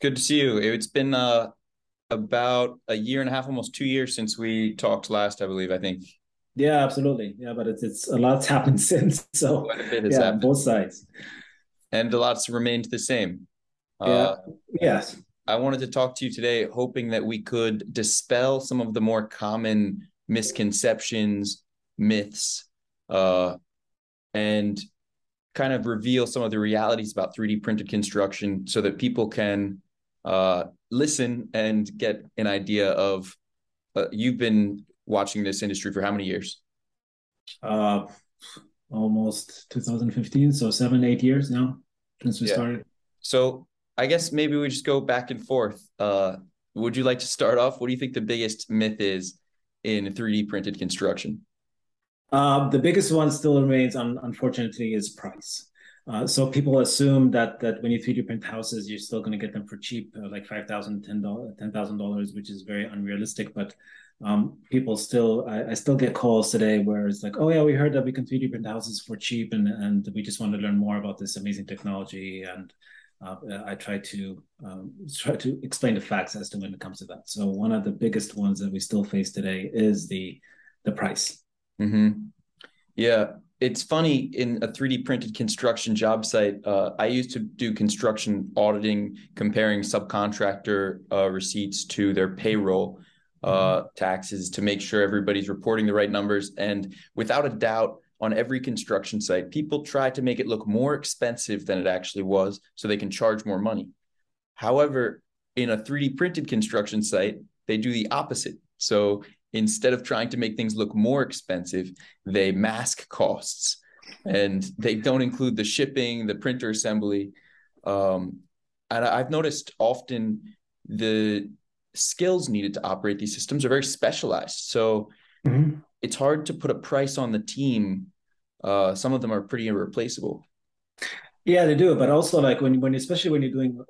good to see you. It's been about a year and a half, almost 2 years since we talked last, I believe, I think. Yeah, absolutely. Yeah, but it's a lot's happened since. So quite a bit has happened. Both sides. And a lot's remained the same. Yeah. Yes. I wanted to talk to you today, hoping that we could dispel some of the more common misconceptions, myths, and kind of reveal some of the realities about 3D printed construction so that people can listen and get an idea of, you've been watching this industry for how many years? Almost 2015, so 7, 8 years now since we started. So I guess maybe we just go back and forth. Would you like to start off? What do you think the biggest myth is in 3D printed construction? The biggest one still remains, unfortunately, is price. So people assume that when you 3D print houses, you're still going to get them for cheap, like $5,000, $10,000, which is very unrealistic. But people still, I still get calls today where it's like, oh yeah, we heard that we can 3D print houses for cheap, and we just want to learn more about this amazing technology. And I try to explain the facts as to when it comes to that. So one of the biggest ones that we still face today is the price. Mm-hmm. Yeah, it's funny, in a 3D printed construction job site, I used to do construction auditing, comparing subcontractor receipts to their payroll taxes to make sure everybody's reporting the right numbers. And without a doubt, on every construction site, people try to make it look more expensive than it actually was so they can charge more money. However, in a 3D printed construction site, they do the opposite. So instead of trying to make things look more expensive, they mask costs, and they don't include the shipping, the printer assembly. And I've noticed often the skills needed to operate these systems are very specialized. So it's hard to put a price on the team. Some of them are pretty irreplaceable. Yeah, they do. But also, like when especially when you're doing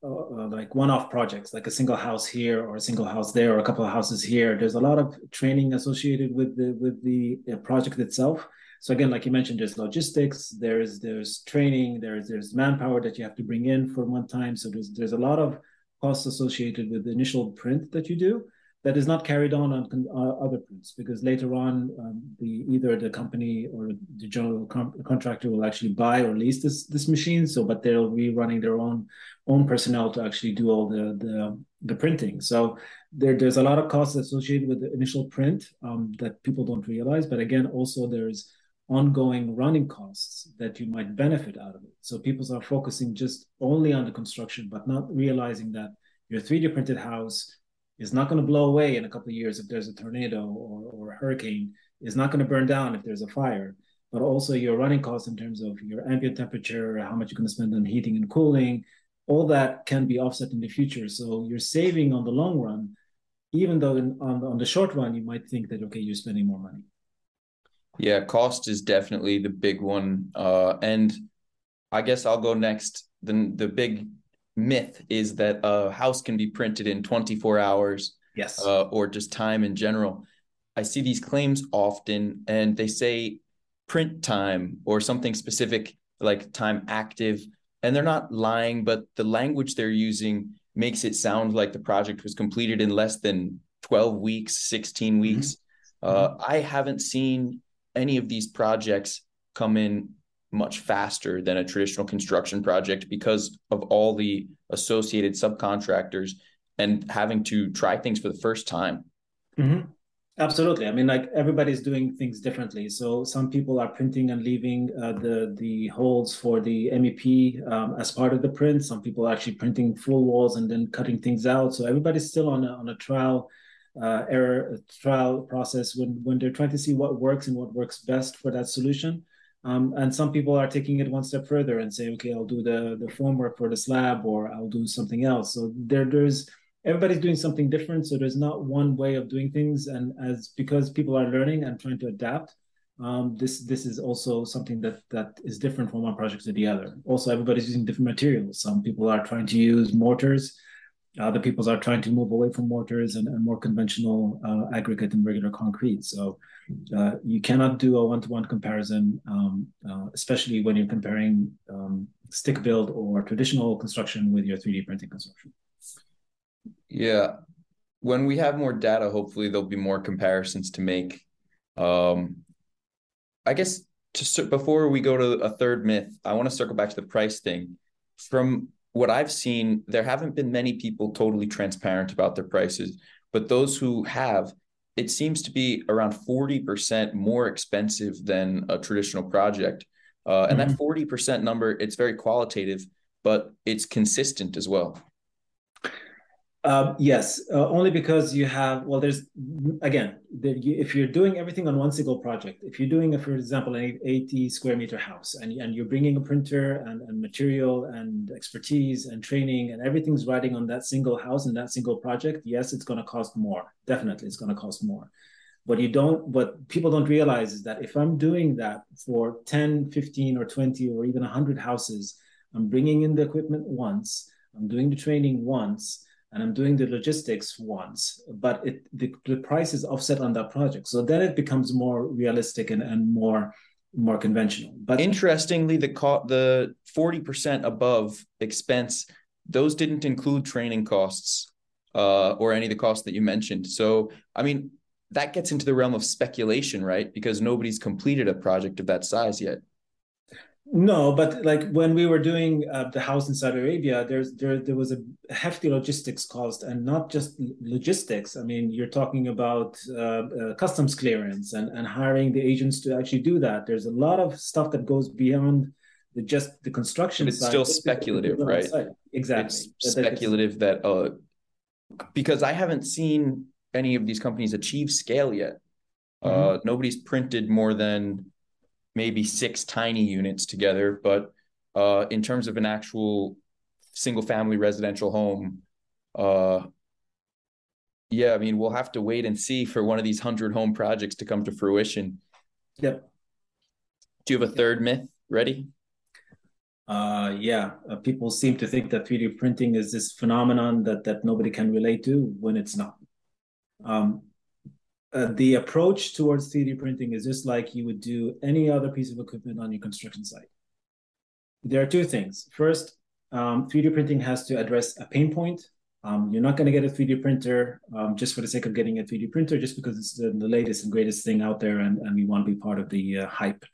like one-off projects, like a single house here or a single house there or a couple of houses here, there's a lot of training associated with the project itself. So again, like you mentioned, there's logistics, there's training, there's manpower that you have to bring in for one time. So there's a lot of costs associated with the initial print that you do that is not carried on other prints, because later on either the company or the general contractor will actually buy or lease this machine. So, but they'll be running their own personnel to actually do all the printing. So there's a lot of costs associated with the initial print that people don't realize. But again, also there's ongoing running costs that you might benefit out of it. So people are focusing just only on the construction, but not realizing that your 3D printed house is not going to blow away in a couple of years if there's a tornado or a hurricane. It's not going to burn down if there's a fire. But also your running costs in terms of your ambient temperature, how much you're going to spend on heating and cooling, all that can be offset in the future. So you're saving on the long run, even though on the short run, you might think that, okay, you're spending more money. Yeah, cost is definitely the big one. And I guess I'll go next. The big myth is that a house can be printed in 24 hours. Yes. Or just time in general. I see these claims often, and they say print time or something specific like time active. And they're not lying, but the language they're using makes it sound like the project was completed in less than 12 weeks, 16 weeks. Mm-hmm. I haven't seen any of these projects come in much faster than a traditional construction project because of all the associated subcontractors and having to try things for the first time. Mm-hmm. Absolutely. I mean, like, everybody's doing things differently. So some people are printing and leaving the holes for the MEP as part of the print. Some people are actually printing full walls and then cutting things out. So everybody's still on a trial error process when they're trying to see what works and what works best for that solution. And some people are taking it one step further and say, okay, I'll do the formwork for the slab, or I'll do something else. So there's everybody's doing something different. So there's not one way of doing things. And because people are learning and trying to adapt, this is also something that is different from one project to the other. Also, everybody's using different materials. Some people are trying to use mortars. Other peoples are trying to move away from mortars and more conventional aggregate and regular concrete. So you cannot do a one-to-one comparison, especially when you're comparing stick build or traditional construction with your 3D printing construction. Yeah. When we have more data, hopefully there'll be more comparisons to make. I guess before we go to a third myth, I want to circle back to the price thing. From what I've seen, there haven't been many people totally transparent about their prices, but those who have, it seems to be around 40% more expensive than a traditional project. And that 40% number, it's very qualitative, but it's consistent as well. Yes, only because you have, well, there's, again, if you're doing everything on one single project, if you're doing, for example, an 80 square meter house and you're bringing a printer and material and expertise and training and everything's riding on that single house and that single project, yes, it's going to cost more. Definitely, it's going to cost more. What people don't realize is that if I'm doing that for 10, 15, or 20, or even 100 houses, I'm bringing in the equipment once, I'm doing the training once, and I'm doing the logistics once, but the price is offset on that project. So then it becomes more realistic and more conventional. But interestingly, the 40% above expense, those didn't include training costs or any of the costs that you mentioned. So, I mean, that gets into the realm of speculation, right? Because nobody's completed a project of that size yet. No, but like when we were doing the house in Saudi Arabia, there was a hefty logistics cost, and not just logistics. I mean, you're talking about customs clearance and hiring the agents to actually do that. There's a lot of stuff that goes beyond just the construction side. But it's still speculative, right? Exactly. It's speculative that because I haven't seen any of these companies achieve scale yet. Mm-hmm. Nobody's printed more than maybe 6 tiny units together, but in terms of an actual single-family residential home, yeah, I mean, we'll have to wait and see for one of these 100-home projects to come to fruition. Yep. Do you have a third myth ready? Yeah, people seem to think that 3D printing is this phenomenon that nobody can relate to, when it's not. The approach towards 3D printing is just like you would do any other piece of equipment on your construction site. There are two things. First, 3D printing has to address a pain point. You're not going to get a 3D printer just for the sake of getting a 3D printer, just because it's the latest and greatest thing out there and we want to be part of the hype.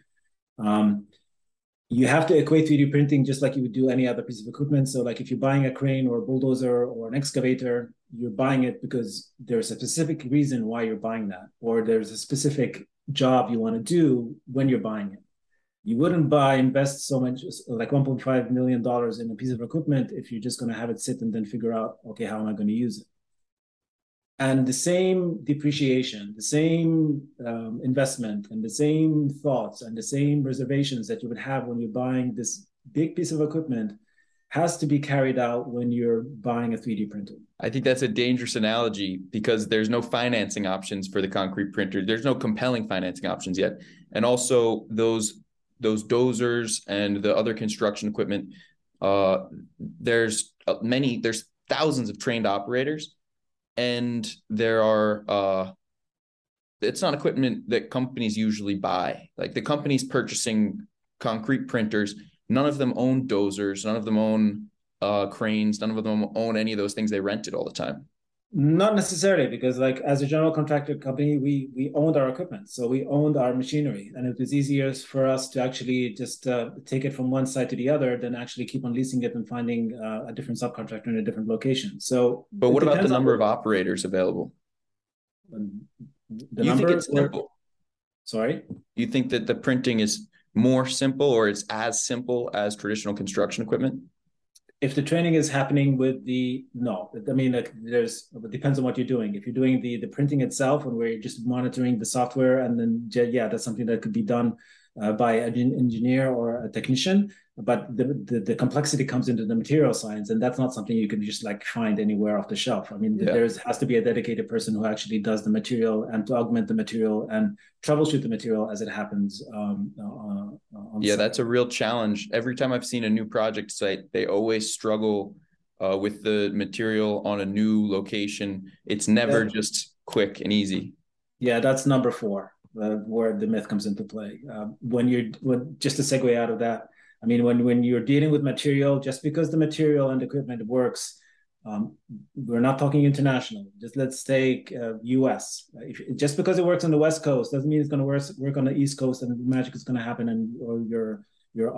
You have to equate 3D printing just like you would do any other piece of equipment. So like if you're buying a crane or a bulldozer or an excavator, you're buying it because there's a specific reason why you're buying that, or there's a specific job you want to do when you're buying it. You wouldn't invest so much, like $1.5 million in a piece of equipment, if you're just going to have it sit and then figure out, okay, how am I going to use it? And the same depreciation, the same investment, and the same thoughts, and the same reservations that you would have when you're buying this big piece of equipment has to be carried out when you're buying a 3D printer. I think that's a dangerous analogy, because there's no financing options for the concrete printer. There's no compelling financing options yet. And also those dozers and the other construction equipment, there's thousands of trained operators. And there are, it's not equipment that companies usually buy. Like the companies purchasing concrete printers, none of them own dozers, none of them own cranes, none of them own any of those things. They rent it all the time. Not necessarily, because like as a general contractor company, we owned our equipment. So we owned our machinery, and it was easier for us to actually just take it from one side to the other than actually keep on leasing it and finding a different subcontractor in a different location. So, but what about the number of operators available? You think it's simple? Sorry? You think that the printing is more simple, or it's as simple as traditional construction equipment? If the training is happening with it depends on what you're doing. If you're doing the printing itself, and where you're just monitoring the software, and then, yeah, that's something that could be done by an engineer or a technician. But the complexity comes into the material science, and that's not something you can just like find anywhere off the shelf. I mean, yeah. There has to be a dedicated person who actually does the material, and to augment the material and troubleshoot the material as it happens. That's a real challenge. Every time I've seen a new project site, they always struggle with the material on a new location. It's never just quick and easy. Yeah, that's number four, where the myth comes into play. Just to segue out of that, I mean, when you're dealing with material, just because the material and equipment works, we're not talking international. Just let's take US. Just because it works on the West Coast doesn't mean it's going to work on the East Coast and magic is going to happen, and or go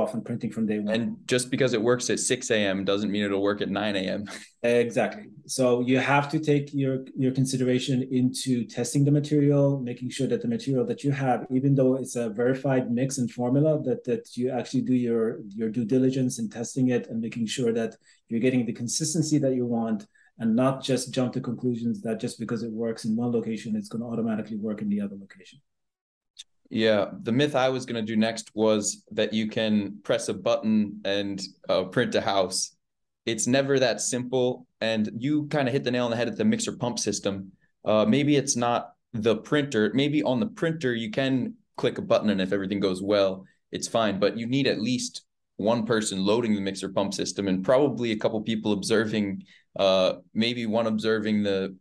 off and printing from day one. And just because it works at 6 a.m. doesn't mean it'll work at 9 a.m. Exactly. So you have to take your consideration into testing the material, making sure that the material that you have, even though it's a verified mix and formula, that you actually do your due diligence in testing it and making sure that you're getting the consistency that you want, and not just jump to conclusions that just because it works in one location, it's going to automatically work in the other location. Yeah, the myth I was going to do next was that you can press a button and print a house. It's never that simple. And you kind of hit the nail on the head at the mixer pump system. Maybe it's not the printer. Maybe on the printer, you can click a button and if everything goes well, it's fine. But you need at least one person loading the mixer pump system and probably a couple people observing, maybe one observing the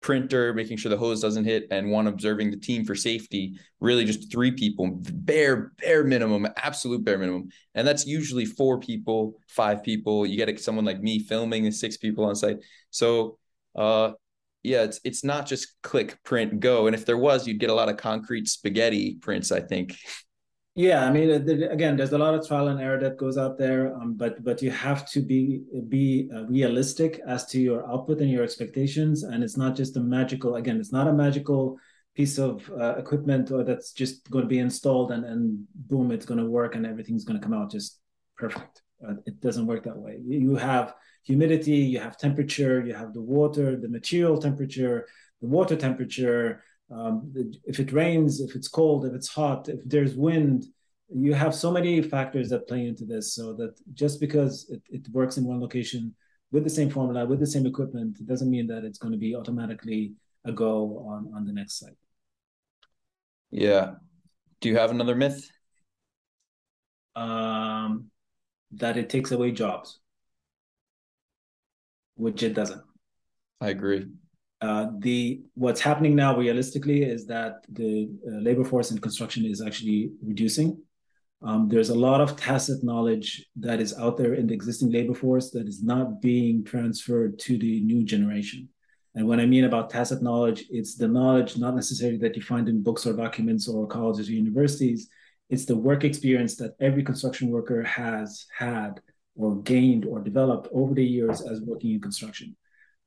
printer, making sure the hose doesn't hit, and one observing the team for safety. Really just three people, bare minimum, absolute bare minimum. And that's usually 4 people, 5 people. You get someone like me filming and 6 people on site. So yeah, it's not just click, print, go. And if there was, you'd get a lot of concrete spaghetti prints, I think. Yeah, I mean, again, there's a lot of trial and error that goes out there, but you have to be realistic as to your output and your expectations. And it's not just a magical, again, it's not a magical piece of equipment or that's just going to be installed and boom, it's going to work and everything's going to come out just perfect. It doesn't work that way. You have humidity, you have temperature, you have the water, the material temperature, the water temperature. If it rains, if it's cold, if it's hot, if there's wind, you have so many factors that play into this. So that just because it works in one location with the same formula, with the same equipment, it doesn't mean that it's going to be automatically a go on the next site. Yeah. Do you have another myth? That it takes away jobs, which it doesn't. I agree. What's happening now realistically is that the labor force in construction is actually reducing. There's a lot of tacit knowledge that is out there in the existing labor force that is not being transferred to the new generation. And when I mean about tacit knowledge, it's the knowledge not necessarily that you find in books or documents or colleges or universities. It's the work experience that every construction worker has had or gained or developed over the years as working in construction.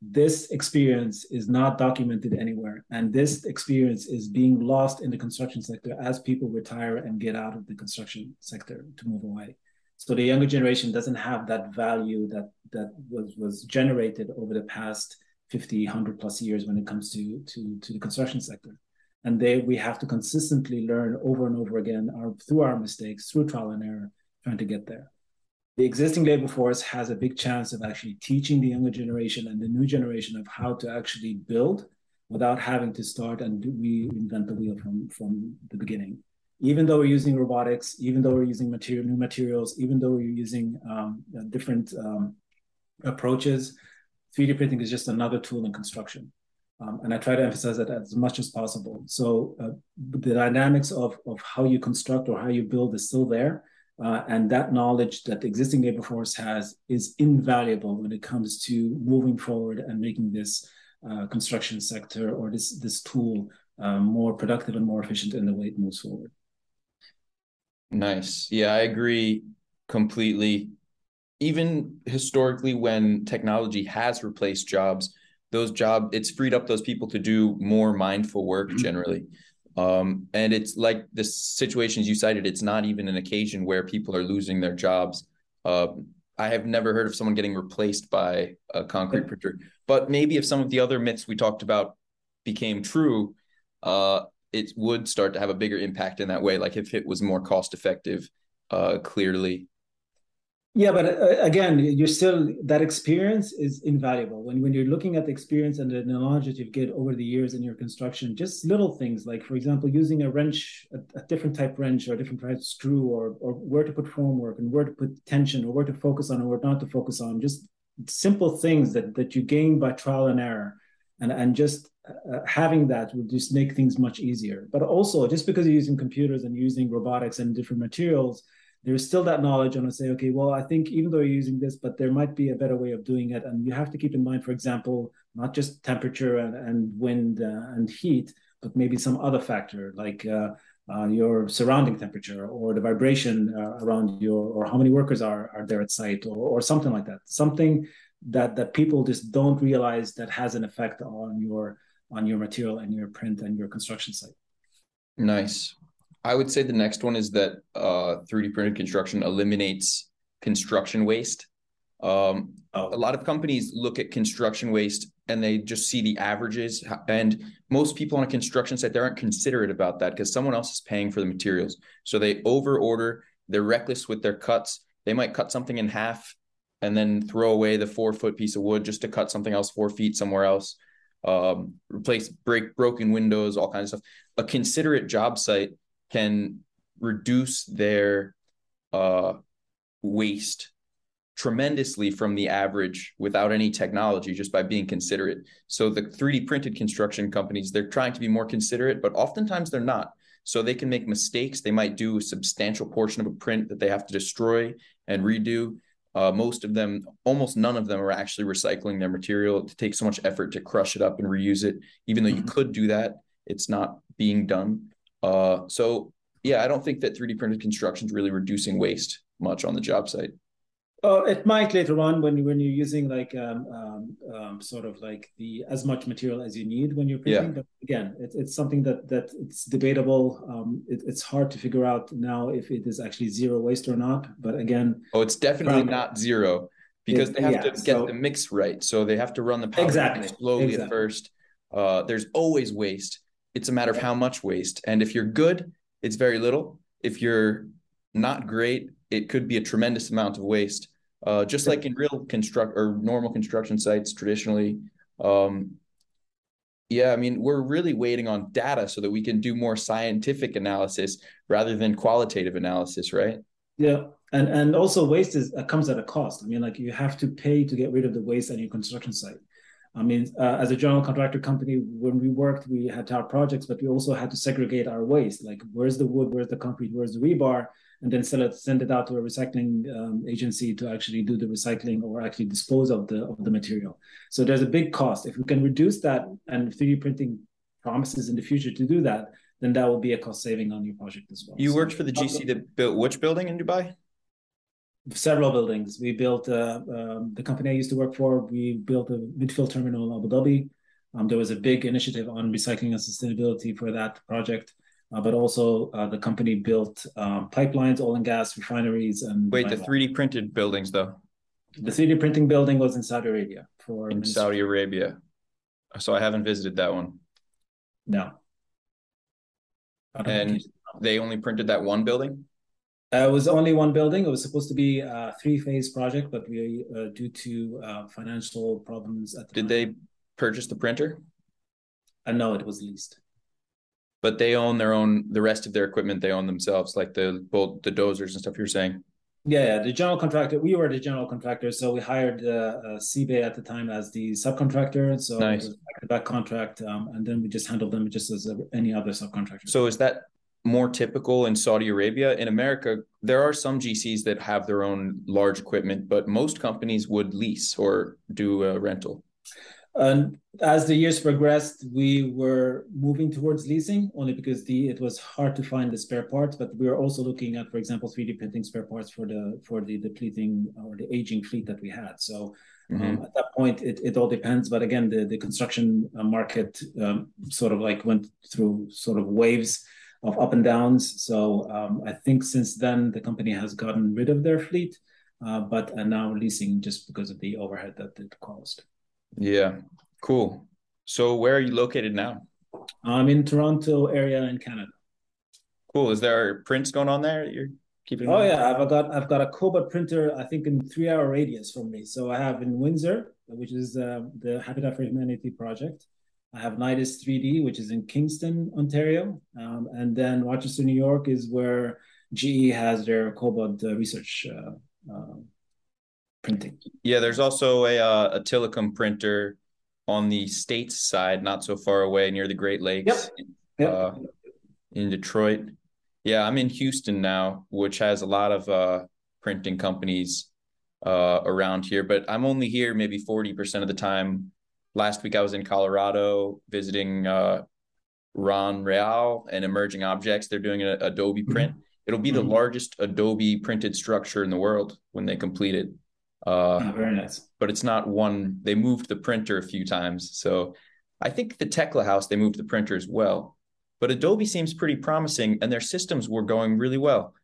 This experience is not documented anywhere. And this experience is being lost in the construction sector as people retire and get out of the construction sector to move away. So the younger generation doesn't have that value that was generated over the past 50, 100 plus years when it comes to the construction sector. And we have to consistently learn over and over again through our mistakes, through trial and error, trying to get there. The existing labor force has a big chance of actually teaching the younger generation and the new generation of how to actually build without having to start and reinvent the wheel from the beginning. Even though we're using robotics, even though we're using new materials, even though we're using different approaches, 3D printing is just another tool in construction. And I try to emphasize that as much as possible. So the dynamics of how you construct or how you build is still there. And that knowledge that the existing labor force has is invaluable when it comes to moving forward and making this construction sector or this tool more productive and more efficient in the way it moves forward. Nice. Yeah, I agree completely. Even historically, when technology has replaced jobs, it's freed up those people to do more mindful work generally. And it's like the situations you cited, it's not even an occasion where people are losing their jobs. I have never heard of someone getting replaced by a concrete printer, but maybe if some of the other myths we talked about became true, it would start to have a bigger impact in that way. Like if it was more cost effective, clearly. Yeah, but again, you're still, that experience is invaluable. When you're looking at the experience and the knowledge that you get over the years in your construction, just little things like, for example, using a wrench, a different type wrench or a different type screw, or where to put formwork and where to put tension, or where to focus on and where not to focus on, just simple things that you gain by trial and error. And just having that will just make things much easier. But also, just because you're using computers and using robotics and different materials, there's still that knowledge on to say, okay, well, I think even though you're using this, but there might be a better way of doing it. And you have to keep in mind, for example, not just temperature and wind and heat, but maybe some other factor like your surrounding temperature or the vibration around you, or how many workers are there at site, or something like that. Something that people just don't realize that has an effect on your material and your print and your construction site. Nice. I would say the next one is that 3D printed construction eliminates construction waste. A lot of companies look at construction waste and they just see the averages. And most people on a construction site, they aren't considerate about that because someone else is paying for the materials. So they overorder, they're reckless with their cuts. They might cut something in half and then throw away the 4-foot piece of wood just to cut something else 4 feet somewhere else, broken windows, all kinds of stuff. A considerate job site can reduce their waste tremendously from the average without any technology, just by being considerate. So the 3D printed construction companies, they're trying to be more considerate, but oftentimes they're not. So they can make mistakes. They might do a substantial portion of a print that they have to destroy and redo. Most of them, almost none of them, are actually recycling their material. It takes so much effort to crush it up and reuse it. Even though you could do that, it's not being done. So yeah, I don't think that 3D printed construction is really reducing waste much on the job site. Oh, it might later on when you're using like sort of like the as much material as you need when you're printing. Yeah. But again, it's something that it's debatable. It's hard to figure out now if it is actually zero waste or not. But again, it's definitely not zero because they have to get the mix right. So they have to run the power slowly at first. There's always waste. It's a matter of how much waste. And if you're good, it's very little. If you're not great, it could be a tremendous amount of waste. Just like in real normal construction sites traditionally. I mean, we're really waiting on data so that we can do more scientific analysis rather than qualitative analysis, right? Yeah. And also waste comes at a cost. I mean, like you have to pay to get rid of the waste on your construction site. I mean, as a general contractor company, when we worked, we had our projects, but we also had to segregate our waste. Like, where's the wood? Where's the concrete? Where's the rebar? And then send it out to a recycling agency to actually do the recycling or actually dispose of the material. So there's a big cost. If we can reduce that, and 3D printing promises in the future to do that, then that will be a cost saving on your project as well. You worked for the GC that built which building in Dubai? Several buildings. We built the company I used to work for. We built a midfield terminal in Abu Dhabi. There was a big initiative on recycling and sustainability for that project, but also the company built pipelines, oil and gas refineries, and the 3D printed buildings though. The 3D printing building was in Saudi Arabia. Saudi Arabia. So I haven't visited that one. No. And they only printed that one building. It was only one building. It was supposed to be a 3-phase project, but we due to financial problems at the time. Did they purchase the printer? No, it was leased. But they own the rest of their equipment they own themselves, like the dozers and stuff you're saying? Yeah, the general contractor. We were the general contractor, so we hired CBA at the time as the subcontractor. So nice. It was back-to-back contract, and then we just handled them just as any other subcontractor. So is that more typical in Saudi Arabia? In America, there are some GCs that have their own large equipment, but most companies would lease or do a rental. And as the years progressed, we were moving towards leasing only because it was hard to find the spare parts, but we were also looking at, for example, 3D printing spare parts for the depleting or the aging fleet that we had. So at that point, it all depends. But again, the construction market sort of like went through sort of waves of up and downs. So I think since then, the company has gotten rid of their fleet, but are now leasing just because of the overhead that it caused. Yeah, cool. So where are you located now? I'm in Toronto area in Canada. Cool. Is there prints going on there? keep in mind? Oh yeah, I've got a Cobalt printer, I think, in 3-hour radius from me. So I have in Windsor, which is the Habitat for Humanity project. I have Nidus 3D, which is in Kingston, Ontario. And then Rochester, New York is where GE has their cobalt research printing. Yeah, there's also a Tillicum printer on the States side, not so far away near the Great Lakes. Yep. In Detroit. Yeah, I'm in Houston now, which has a lot of printing companies around here, but I'm only here maybe 40% of the time. Last week I was in Colorado visiting Ron Real and Emerging Objects. They're doing an Adobe print. It'll be the largest Adobe printed structure in the world when they complete it. Oh, very nice. But it's not one. They moved the printer a few times. So I think the Tecla house, they moved the printer as well. But Adobe seems pretty promising, and their systems were going really well.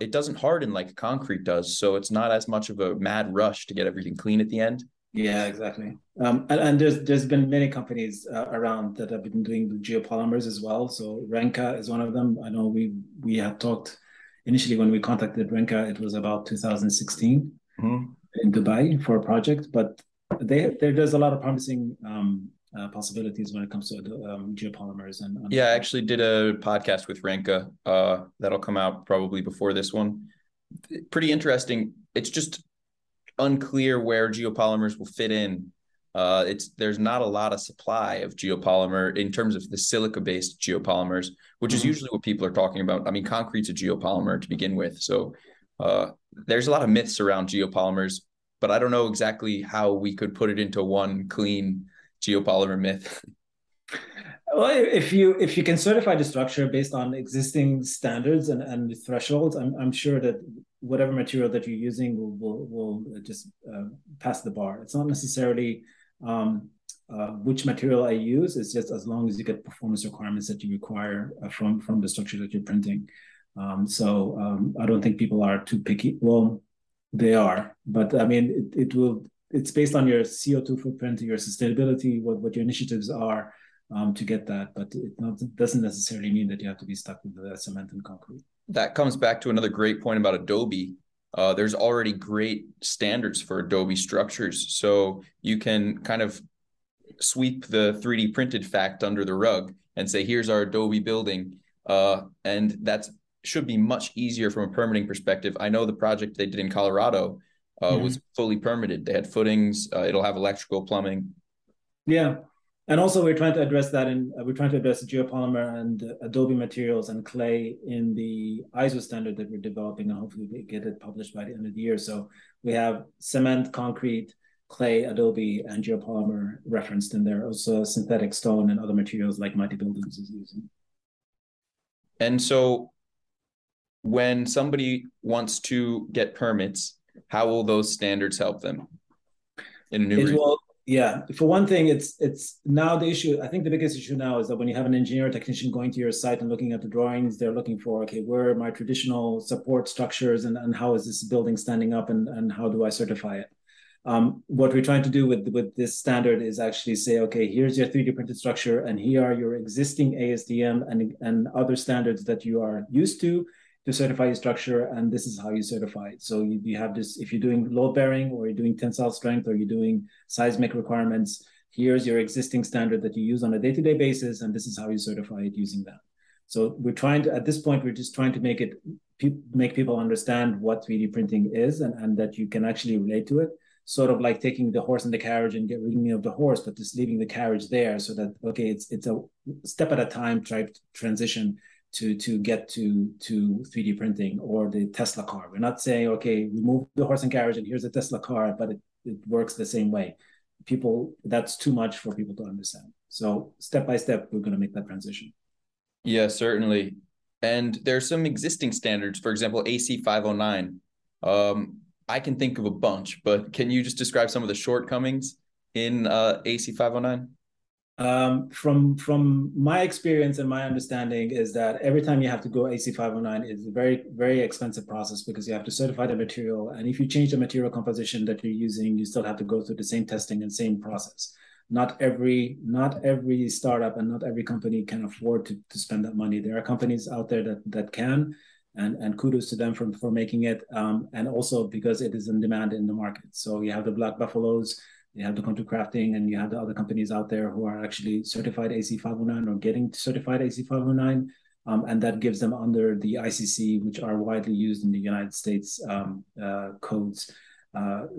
It doesn't harden like concrete does, so it's not as much of a mad rush to get everything clean at the end. Yeah, exactly. And there's been many companies around that have been doing the geopolymers as well. So Renka is one of them. I know we had talked initially when we contacted Renka, it was about 2016 in Dubai for a project, but there's a lot of promising possibilities when it comes to geopolymers. And yeah, I actually did a podcast with Renka that'll come out probably before this one. Pretty interesting. It's just unclear where geopolymers will fit in. There's not a lot of supply of geopolymer in terms of the silica-based geopolymers, which is usually what people are talking about. I mean, concrete's a geopolymer to begin with. So there's a lot of myths around geopolymers, but I don't know exactly how we could put it into one clean geopolymer myth. Well, if you can certify the structure based on existing standards and thresholds, I'm sure that whatever material that you're using will just pass the bar. It's not necessarily which material I use. It's just as long as you get performance requirements that you require from the structure that you're printing. So I don't think people are too picky. Well, they are, but I mean, it's based on your CO2 footprint, your sustainability, what your initiatives are. To get that, but it doesn't necessarily mean that you have to be stuck with the cement and concrete. That comes back to another great point about Adobe. There's already great standards for Adobe structures, so you can kind of sweep the 3D printed fact under the rug and say, here's our Adobe building, and that should be much easier from a permitting perspective. I know the project they did in Colorado was fully permitted. They had footings. It'll have electrical, plumbing. Yeah. And also, we're trying to address that, we're trying to address geopolymer and Adobe materials and clay in the ISO standard that we're developing, and hopefully we get it published by the end of the year. So we have cement, concrete, clay, Adobe, and geopolymer referenced in there. Also, synthetic stone and other materials like Mighty Buildings is using. And so, when somebody wants to get permits, how will those standards help them? In a new. Yeah, for one thing, it's now the issue. I think the biggest issue now is that when you have an engineer or technician going to your site and looking at the drawings, they're looking for, okay, where are my traditional support structures and how is this building standing up and how do I certify it? What we're trying to do with this standard is actually say, okay, here's your 3D printed structure and here are your existing ASTM and other standards that you are used to certify your structure, and this is how you certify it. So you have this, if you're doing load bearing or you're doing tensile strength or you're doing seismic requirements, here's your existing standard that you use on a day-to-day basis, and this is how you certify it using that. So we're trying to, at this point, we're just trying to make people understand what 3D printing is and that you can actually relate to it, sort of like taking the horse and the carriage and getting rid of the horse, but just leaving the carriage there so that, okay, it's a step at a time type transition to get to 3D printing or the Tesla car. We're not saying, okay, remove the horse and carriage and here's a Tesla car, but it works the same way. People, that's too much for people to understand. So step by step, we're going to make that transition. Yeah, certainly. And there's some existing standards, for example, AC509. I can think of a bunch, but can you just describe some of the shortcomings in AC509? From my experience and my understanding is that every time you have to go AC509, it's a very, very expensive process because you have to certify the material. And if you change the material composition that you're using, you still have to go through the same testing and same process. Not every startup and not every company can afford to spend that money. There are companies out there that can, and kudos to them for making it, and also because it is in demand in the market. So you have the Black Buffaloes, you have the Contour Crafting, and you have the other companies out there who are actually certified AC509 or getting certified AC509, and that gives them under the ICC, which are widely used in the United States codes.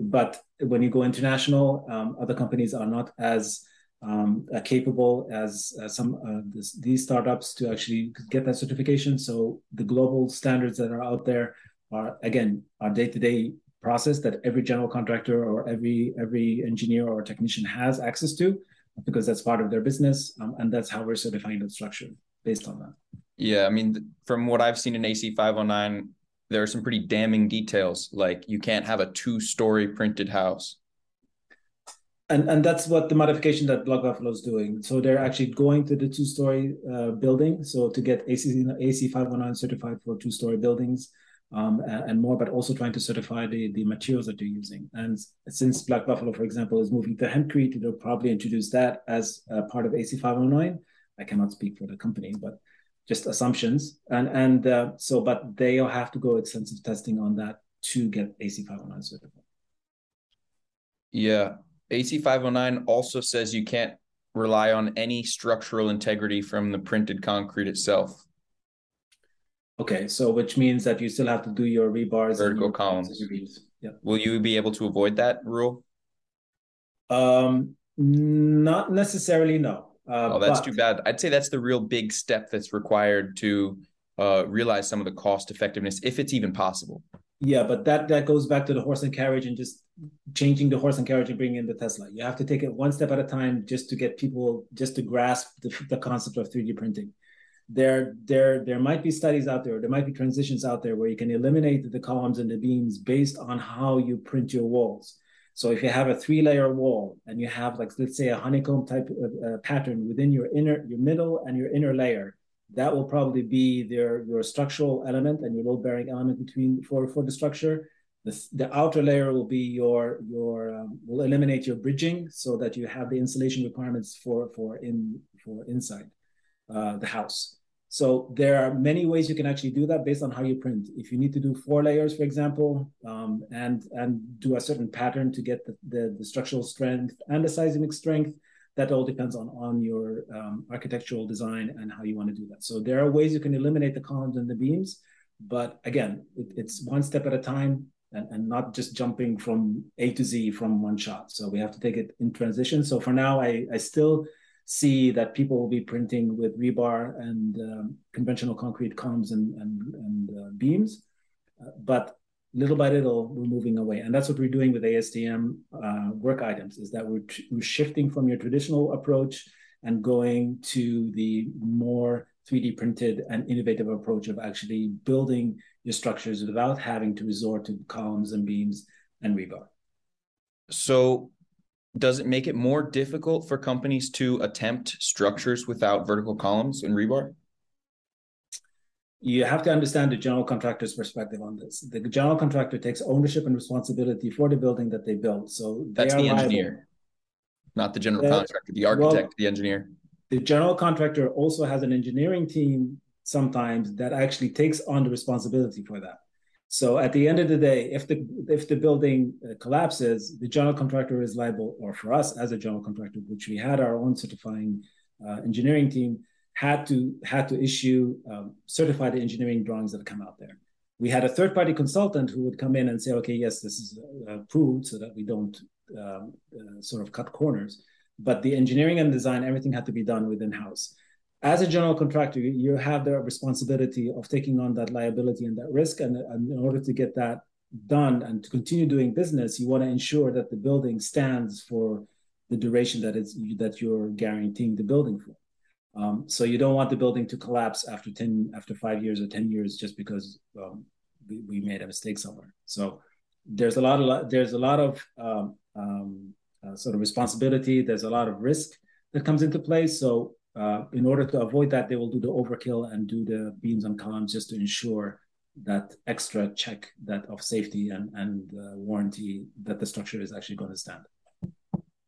But when you go international, other companies are not as capable as some these startups to actually get that certification. So the global standards that are out there are, again, our day-to-day process that every general contractor or every engineer or technician has access to, because that's part of their business, and that's how we're certifying the structure based on that. Yeah, I mean, from what I've seen in AC509, there are some pretty damning details, like you can't have a two-story printed house. And that's what the modification that Black Buffalo is doing. So they're actually going to the two-story building, so to get AC509 certified for two-story buildings and more, but also trying to certify the materials that they're using. And since Black Buffalo, for example, is moving to hempcrete, they'll probably introduce that as part of AC509. I cannot speak for the company, but just assumptions. But they'll have to go extensive testing on that to get AC509 certified. Yeah. AC509 also says you can't rely on any structural integrity from the printed concrete itself. Okay, so which means that you still have to do your rebars. Vertical columns. Yeah. Will you be able to avoid that rule? Not necessarily, no. Oh, that's too bad. I'd say that's the real big step that's required to realize some of the cost effectiveness, if it's even possible. Yeah, but that goes back to the horse and carriage and just changing the horse and carriage and bringing in the Tesla. You have to take it one step at a time just to get people just to grasp the concept of 3D printing. There might be studies out there. There might be transitions out there where you can eliminate the columns and the beams based on how you print your walls. So if you have a 3-layer wall and you have, like, let's say, a honeycomb type of pattern within your middle and your inner layer, that will probably be your structural element and your load-bearing element between for the structure. The outer layer will be will eliminate your bridging so that you have the insulation requirements for inside the house. So there are many ways you can actually do that based on how you print. If you need to do 4 layers, for example, and do a certain pattern to get the structural strength and the seismic strength, that all depends on your architectural design and how you want to do that. So there are ways you can eliminate the columns and the beams, but again, it's one step at a time and not just jumping from A to Z from one shot. So we have to take it in transition. So for now, I still see that people will be printing with rebar and conventional concrete columns and beams, but little by little, we're moving away. And that's what we're doing with ASTM work items, is that we're shifting from your traditional approach and going to the more 3D printed and innovative approach of actually building your structures without having to resort to columns and beams and rebar. So does it make it more difficult for companies to attempt structures without vertical columns and rebar? You have to understand the general contractor's perspective on this. The general contractor takes ownership and responsibility for the building that they build. So that's the engineer, not the general contractor, the architect, the engineer. The general contractor also has an engineering team sometimes that actually takes on the responsibility for that. So at the end of the day, if the building collapses, the general contractor is liable, or for us as a general contractor, which we had our own certifying engineering team, had to issue certified engineering drawings that come out there. We had a third-party consultant who would come in and say, okay, yes, this is approved, so that we don't sort of cut corners. But the engineering and design, everything had to be done within house. As a general contractor, you have the responsibility of taking on that liability and that risk. And in order to get that done and to continue doing business, you want to ensure that the building stands for the duration that you're guaranteeing the building for. So you don't want the building to collapse after 5 years or 10 years, just because we made a mistake somewhere. So there's a lot of sort of responsibility. There's a lot of risk that comes into play. So in order to avoid that, they will do the overkill and do the beams and columns just to ensure that extra check that of safety and warranty that the structure is actually going to stand.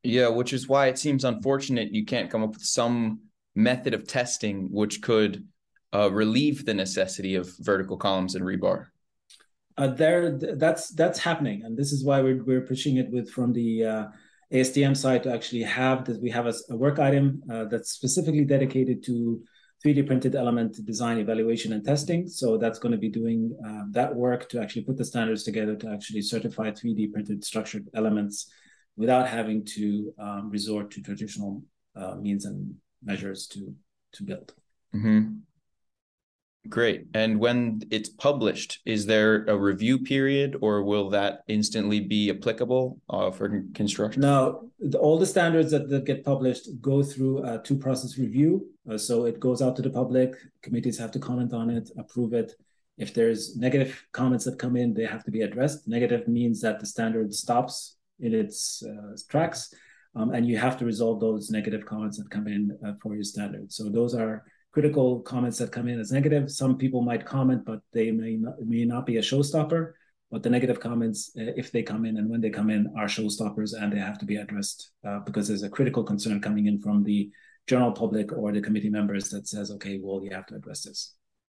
Yeah, which is why it seems unfortunate you can't come up with some method of testing which could relieve the necessity of vertical columns and rebar? That's happening, and this is why we're pushing it with from the ASTM side to actually have that. We have a work item that's specifically dedicated to 3D printed element design, evaluation, and testing. So that's going to be doing that work to actually put the standards together to actually certify 3D printed structured elements without having to resort to traditional means and measures to build. Mm-hmm. Great. And when it's published, is there a review period, or will that instantly be applicable for construction? No, all the standards that get published go through a two-process review. So it goes out to the public. Committees have to comment on it, approve it. If there's negative comments that come in, they have to be addressed. Negative means that the standard stops in its tracks, and you have to resolve those negative comments that come in for your standard. So those are critical comments that come in as negative. Some people might comment, but they may not be a showstopper. But the negative comments, if they come in and when they come in, are showstoppers, and they have to be addressed because there's a critical concern coming in from the general public or the committee members that says, okay, well, you have to address this.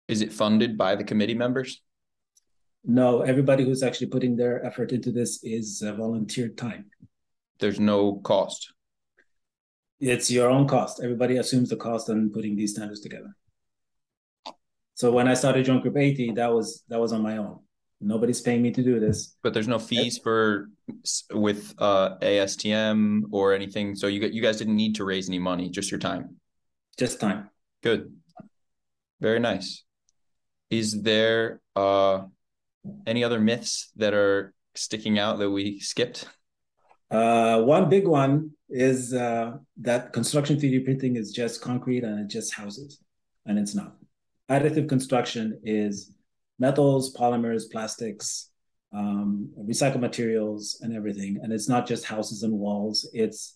Is it funded by the committee members? No, everybody who's actually putting their effort into this is volunteer time. There's no cost? It's your own cost. Everybody assumes the cost on putting these standards together. So when I started Joint Group 80, that was on my own. Nobody's paying me to do this. But there's no fees with ASTM or anything. So you guys didn't need to raise any money, just your time. Just time. Good. Very nice. Is there any other myths that are sticking out that we skipped? One big one is that construction 3D printing is just concrete and it just houses, and it's not. Additive construction is metals, polymers, plastics, recycled materials, and everything. And it's not just houses and walls. It's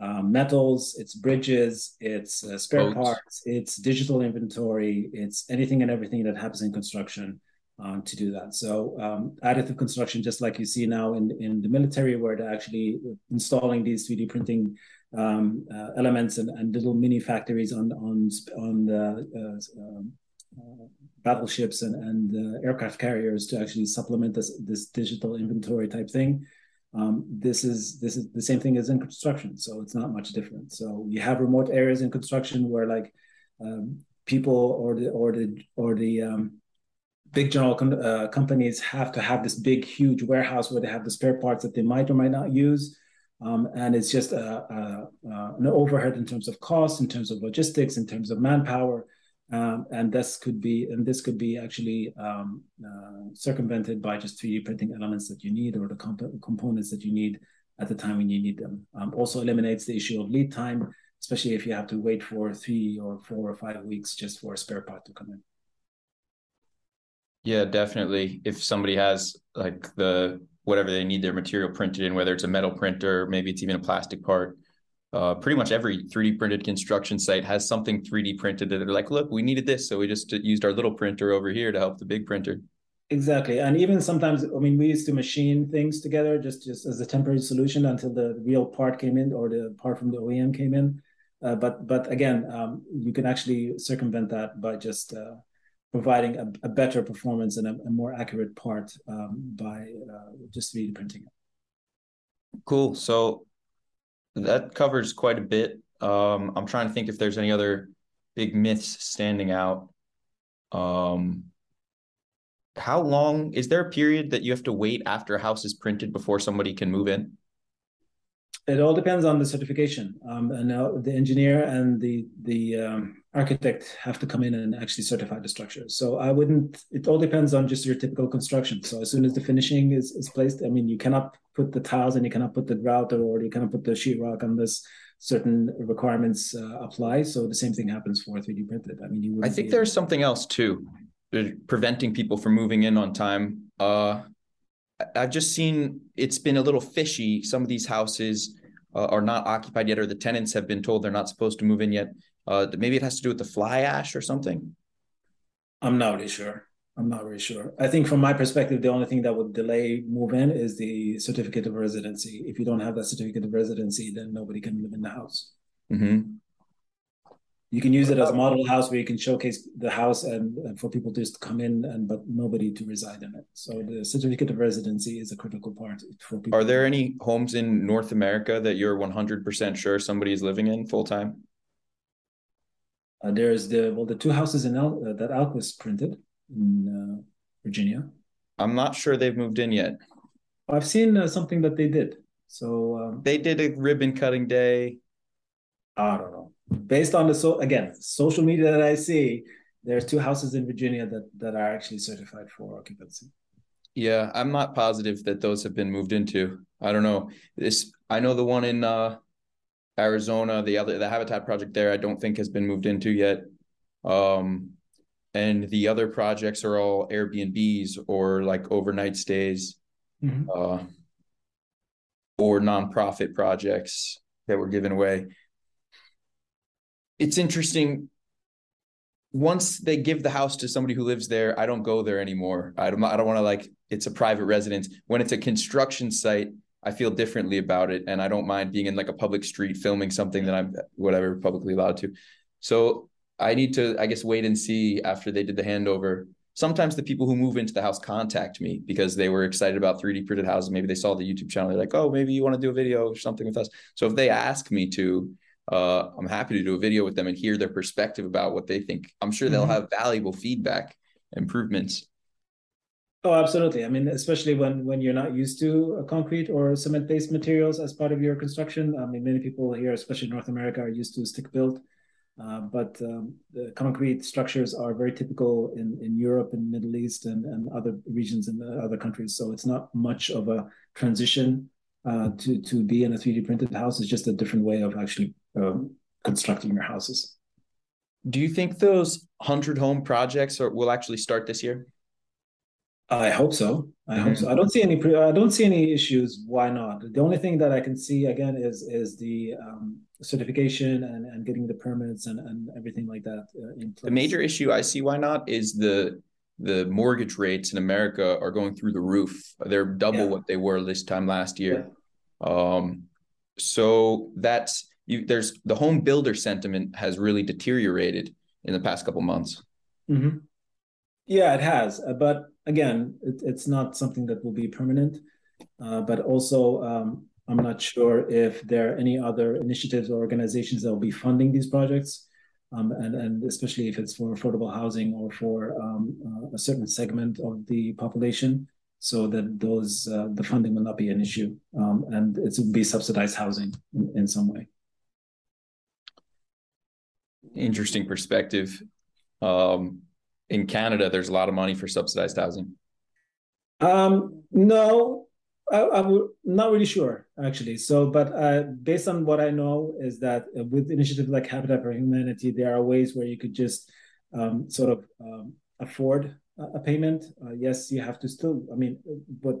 metals, it's bridges, it's spare parts, it's digital inventory, it's anything and everything that happens in construction. To do that. So additive construction, just like you see now in the military, where they're actually installing these 3D printing elements and little mini factories on the battleships and aircraft carriers to actually supplement this digital inventory type thing. This is the same thing as in construction, so it's not much different. So you have remote areas in construction where like people or the big general companies have to have this big, huge warehouse where they have the spare parts that they might or might not use. And it's just an overhead in terms of cost, in terms of logistics, in terms of manpower. And this could be actually circumvented by just 3D printing elements that you need, or the components that you need at the time when you need them. Also eliminates the issue of lead time, especially if you have to wait for 3 or 4 or 5 weeks just for a spare part to come in. Yeah, definitely. If somebody has like whatever they need their material printed in, whether it's a metal printer, maybe it's even a plastic part, pretty much every 3D printed construction site has something 3D printed that they're like, look, we needed this. So we just used our little printer over here to help the big printer. Exactly. And even sometimes, I mean, we used to machine things together just as a temporary solution until the real part came in, or the part from the OEM came in. But again, you can actually circumvent that by just providing a better performance and a more accurate part by just 3D printing it. Cool. So that covers quite a bit. I'm trying to think if there's any other big myths standing out. How long, is there a period that you have to wait after a house is printed before somebody can move in? It all depends on the certification. And now the engineer and the architect have to come in and actually certify the structure. So it all depends on just your typical construction. So as soon as the finishing is placed, I mean, you cannot put the tiles and you cannot put the grouter, or you cannot put the sheetrock unless certain requirements apply. So the same thing happens for 3D printed. I mean, I think there's something else too, preventing people from moving in on time. I've just seen it's been a little fishy. Some of these houses are not occupied yet, or the tenants have been told they're not supposed to move in yet. Maybe it has to do with the fly ash or something. I'm not really sure. I think from my perspective, the only thing that would delay move-in is the certificate of residency. If you don't have that certificate of residency, then nobody can live in the house. Mm-hmm. You can use it as a model house where you can showcase the house and for people just to come in, but nobody to reside in it. So the certificate of residency is a critical part for people. Are there any homes in North America that you're 100% sure somebody is living in full time? There's the two houses in that Alquist printed in Virginia. I'm not sure they've moved in yet. I've seen something that they did. So they did a ribbon cutting day. I don't know. Based on the social media that I see, there's two houses in Virginia that are actually certified for occupancy. Yeah, I'm not positive that those have been moved into. I don't know. I know the one in Arizona, the Habitat project there, I don't think has been moved into yet. And the other projects are all Airbnbs or like overnight stays, mm-hmm. Or nonprofit projects that were given away. It's interesting. Once they give the house to somebody who lives there, I don't go there anymore. I don't want to, like, it's a private residence. When it's a construction site, I feel differently about it. And I don't mind being in like a public street filming something that I'm whatever publicly allowed to. So I need to, I guess, wait and see after they did the handover. Sometimes the people who move into the house contact me because they were excited about 3D printed houses. Maybe they saw the YouTube channel. They're like, oh, maybe you want to do a video or something with us. So if they ask me to, I'm happy to do a video with them and hear their perspective about what they think. I'm sure they'll have valuable feedback, improvements. Oh, absolutely. I mean, especially when you're not used to concrete or cement-based materials as part of your construction. I mean, many people here, especially in North America, are used to stick-built. But the concrete structures are very typical in Europe and Middle East and other regions and other countries. So it's not much of a transition to be in a 3D printed house. It's just a different way of actually constructing your houses. Do you think those 100 home projects will actually start this year? I hope so. I hope so. I don't see any issues. Why not? The only thing that I can see again is the certification and getting the permits and everything like that in place. The major issue I see, why not, is the mortgage rates in America are going through the roof. They're double what they were this time last year. Yeah. So that's there's the home builder sentiment has really deteriorated in the past couple months. Mm-hmm. Yeah, it has, but. Again, it's not something that will be permanent, but also I'm not sure if there are any other initiatives or organizations that will be funding these projects, and especially if it's for affordable housing or for a certain segment of the population, so that those the funding will not be an issue, and it will be subsidized housing in some way. Interesting perspective. In Canada, there's a lot of money for subsidized housing. No, I'm not really sure, actually. So, but based on what I know is that with initiatives like Habitat for Humanity, there are ways where you could just afford a payment. Yes, you have to still, I mean, but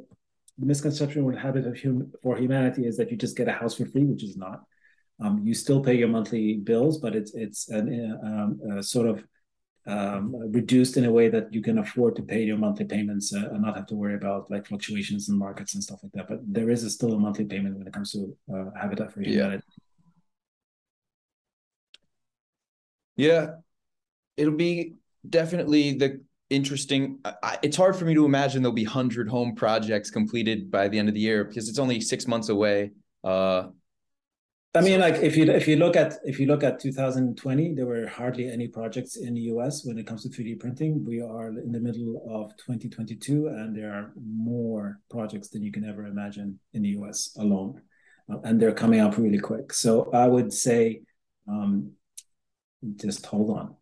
the misconception with Habitat for Humanity is that you just get a house for free, which is not. You still pay your monthly bills, but it's reduced in a way that you can afford to pay your monthly payments and not have to worry about like fluctuations in markets and stuff like that. But there is still a monthly payment when it comes to Habitat for Humanity. Yeah, it'll be definitely the interesting. It's hard for me to imagine there'll be 100 home projects completed by the end of the year because it's only 6 months away. I mean, like if you look at 2020, there were hardly any projects in the U.S. when it comes to 3D printing. We are in the middle of 2022, and there are more projects than you can ever imagine in the U.S. alone, and they're coming up really quick. So I would say, just hold on.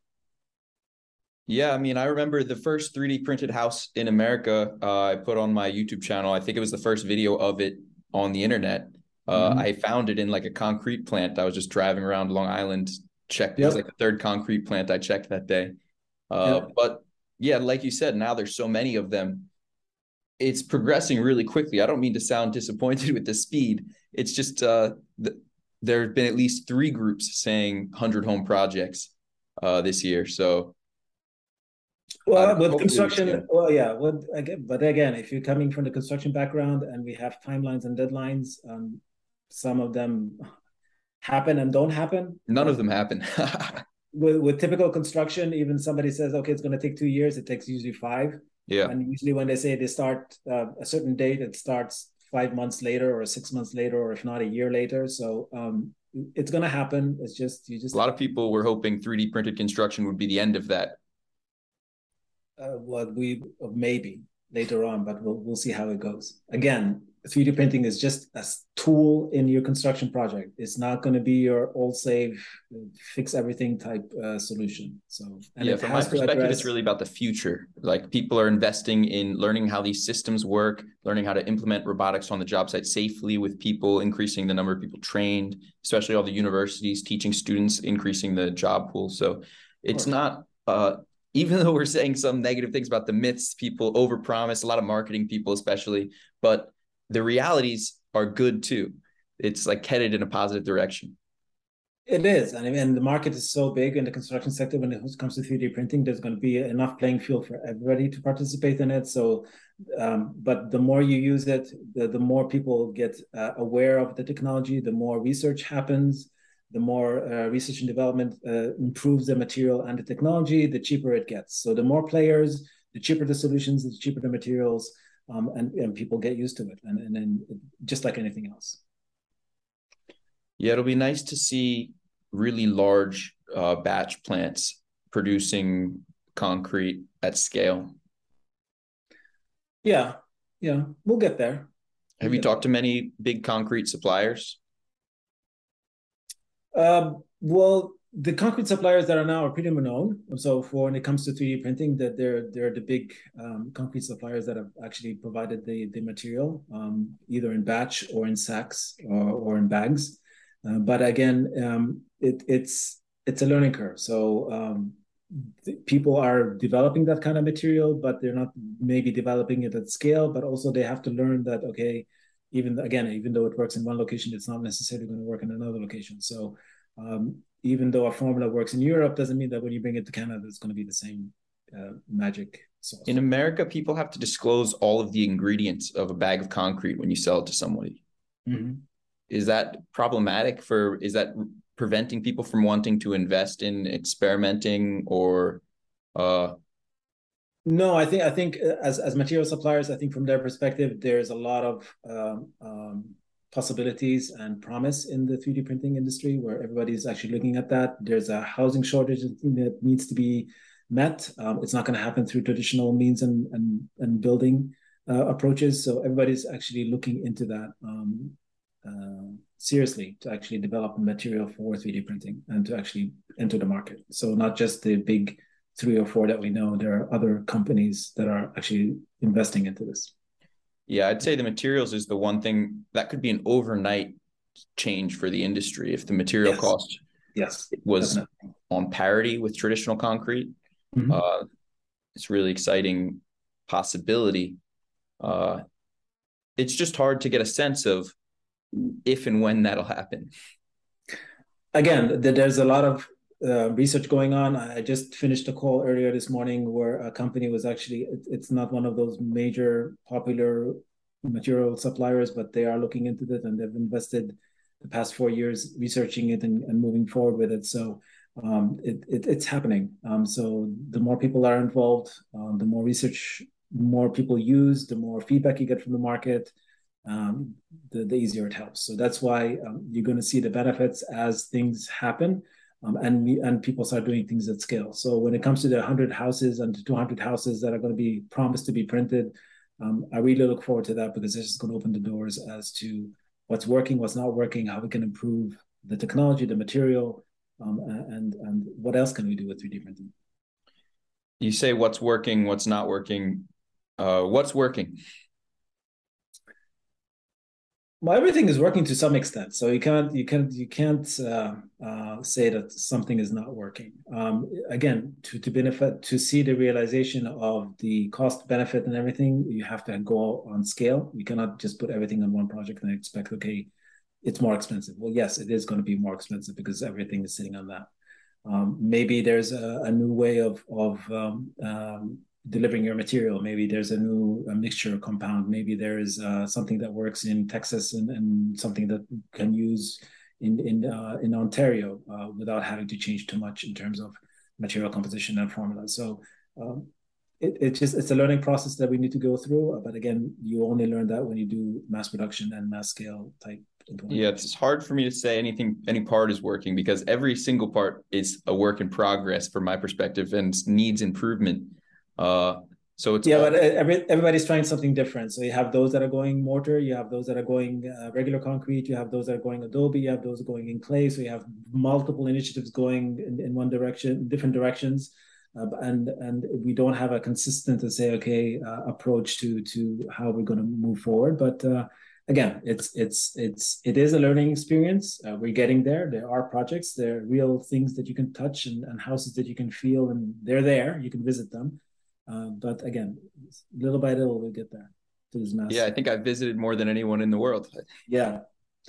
Yeah, I mean, I remember the first 3D printed house in America. I put on my YouTube channel. I think it was the first video of it on the internet. I found it in like a concrete plant. I was just driving around Long Island, checked. It was like the third concrete plant I checked that day. But yeah, like you said, now there's so many of them. It's progressing really quickly. I don't mean to sound disappointed with the speed. It's just there have been at least 3 groups saying 100 home projects this year. So. Well, with construction, but again, if you're coming from the construction background and we have timelines and deadlines, some of them happen and don't happen. None of them happen. with typical construction, even somebody says, okay, it's going to take 2 years, it takes usually 5. Yeah. And usually when they say they start a certain date, it starts 5 months later or 6 months later, or if not a year later. So it's going to happen. It's just, a lot of people were hoping 3D printed construction would be the end of that. Well, maybe later on, but we'll see how it goes. Again, 3D printing is just a tool in your construction project. It's not going to be your old save, fix everything type solution. So, and yeah, from my perspective, it's really about the future. Like, people are investing in learning how these systems work, learning how to implement robotics on the job site safely with people, increasing the number of people trained, especially all the universities teaching students, increasing the job pool. So it's not... even though we're saying some negative things about the myths, people overpromise, a lot of marketing people especially, but the realities are good too. It's like headed in a positive direction. It is. And I mean, the market is so big in the construction sector when it comes to 3D printing, there's going to be enough playing field for everybody to participate in it. So, but the more you use it, the more people get aware of the technology, the more research happens. The more research and development improves the material and the technology, the cheaper it gets. So the more players, the cheaper the solutions, the cheaper the materials, and people get used to it. And then just like anything else. Yeah, it'll be nice to see really large batch plants producing concrete at scale. Yeah, yeah, we'll get there. Have you talked to many big concrete suppliers? Well, the concrete suppliers that are now are pretty known. So for when it comes to 3D printing, that they're the big concrete suppliers that have actually provided the material, either in batch or in sacks or in bags. But again, it's a learning curve. So people are developing that kind of material, but they're not maybe developing it at scale. But also they have to learn that, okay, even though it works in one location, it's not necessarily going to work in another location. So even though a formula works in Europe, doesn't mean that when you bring it to Canada, it's going to be the same magic sauce. In America, people have to disclose all of the ingredients of a bag of concrete when you sell it to somebody. Mm-hmm. Is that problematic is that preventing people from wanting to invest in experimenting or... No, I think as material suppliers, I think from their perspective, there's a lot of possibilities and promise in the 3D printing industry where everybody's actually looking at that. There's a housing shortage that needs to be met. It's not going to happen through traditional means and building approaches. So everybody's actually looking into that seriously to actually develop material for 3D printing and to actually enter the market. So not just the big 3 or 4 that we know, there are other companies that are actually investing into this. Yeah, I'd say the materials is the one thing that could be an overnight change for the industry. If the material cost was definitely on parity with traditional concrete, mm-hmm. It's really exciting possibility. It's just hard to get a sense of if and when that'll happen. Again, there's a lot of research going on. I just finished a call earlier this morning where a company was actually, it's not one of those major popular material suppliers, but they are looking into it and they've invested the past 4 years researching it and moving forward with it. So it's happening. So the more people are involved, the more research, more people use, the more feedback you get from the market, the easier it helps. So that's why you're going to see the benefits as things happen. And people start doing things at scale. So when it comes to the 100 houses and the 200 houses that are going to be promised to be printed, I really look forward to that because this is going to open the doors as to what's working, what's not working, how we can improve the technology, the material, and what else can we do with 3D printing. You say what's working, what's not working. What's working? Well, everything is working to some extent, so you can't say that something is not working. Again, to benefit, to see the realization of the cost benefit and everything, you have to go on scale. You cannot just put everything on one project and expect, okay, it's more expensive. Well, yes, it is going to be more expensive because everything is sitting on that. Maybe there's a new way of delivering your material. Maybe there's a mixture compound. Maybe there is something that works in Texas and something that can use in Ontario without having to change too much in terms of material composition and formula. So it's a learning process that we need to go through. But again, you only learn that when you do mass production and mass scale type. Yeah, it's hard for me to say any part is working, because every single part is a work in progress from my perspective and needs improvement. So it's, yeah, but everybody's trying something different. So you have those that are going mortar, you have those that are going regular concrete, you have those that are going adobe, you have those going in clay. So you have multiple initiatives going in one direction, different directions, and we don't have a consistent to say okay approach to how we're going to move forward. But again, it is a learning experience. We're getting there. There are projects, there are real things that you can touch and houses that you can feel, and they're there. You can visit them. But again, little by little, we'll get there to this mass. Yeah, I think I visited more than anyone in the world. Yeah,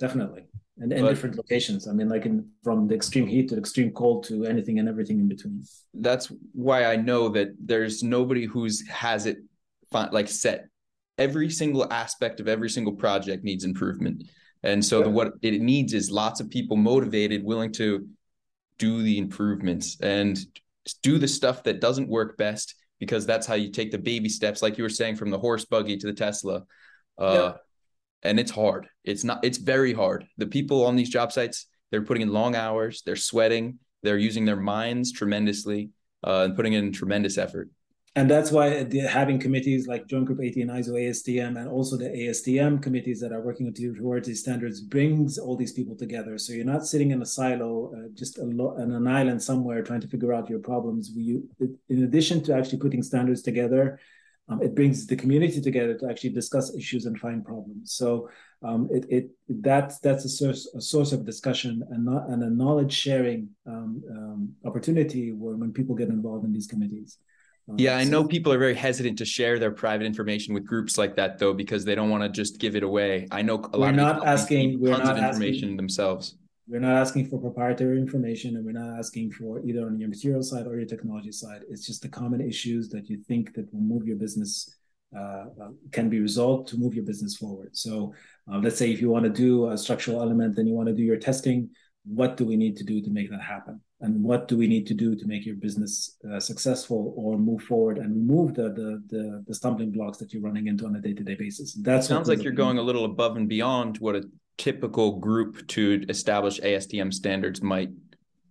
definitely. And in different locations. I mean, like from the extreme heat to the extreme cold to anything and everything in between. That's why I know that there's nobody who's has it like set. Every single aspect of every single project needs improvement. And so what it needs is lots of people motivated, willing to do the improvements and do the stuff that doesn't work best, because that's how you take the baby steps, like you were saying, from the horse buggy to the Tesla. And it's hard. It's very hard. The people on these job sites, they're putting in long hours, they're sweating, they're using their minds tremendously and putting in tremendous effort. And that's why having committees like Joint Group 80 and ISO ASTM, and also the ASTM committees that are working towards these standards, brings all these people together. So you're not sitting in a silo, just on an island somewhere trying to figure out your problems. In addition to actually putting standards together, it brings the community together to actually discuss issues and find problems. So that's a source of discussion and a knowledge sharing opportunity when people get involved in these committees. Yeah, I know people are very hesitant to share their private information with groups like that, though, because they don't want to just give it away. I know a lot of people keep tons of information themselves. We're not asking for proprietary information, and we're not asking for either on your material side or your technology side. It's just the common issues that you think that will move your business, can be resolved to move your business forward. So let's say if you want to do a structural element and you want to do your testing, what do we need to do to make that happen? And what do we need to do to make your business successful or move forward and remove the stumbling blocks that you're running into on a day-to-day basis? That sounds like you're going a little above and beyond what a typical group to establish ASTM standards might.